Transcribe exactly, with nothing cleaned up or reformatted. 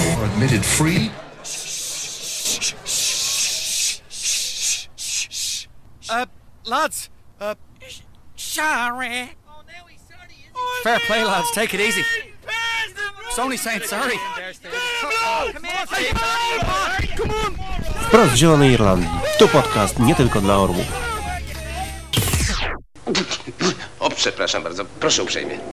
are admitted free. Uh, lads, uh, sorry. Oh, now he's sorry, isn't he? Fair play, lads, take it easy. It's only saying sorry. Wprost z Zielonej Irlandii. To podcast nie tylko dla orłów. O, przepraszam bardzo, proszę uprzejmie.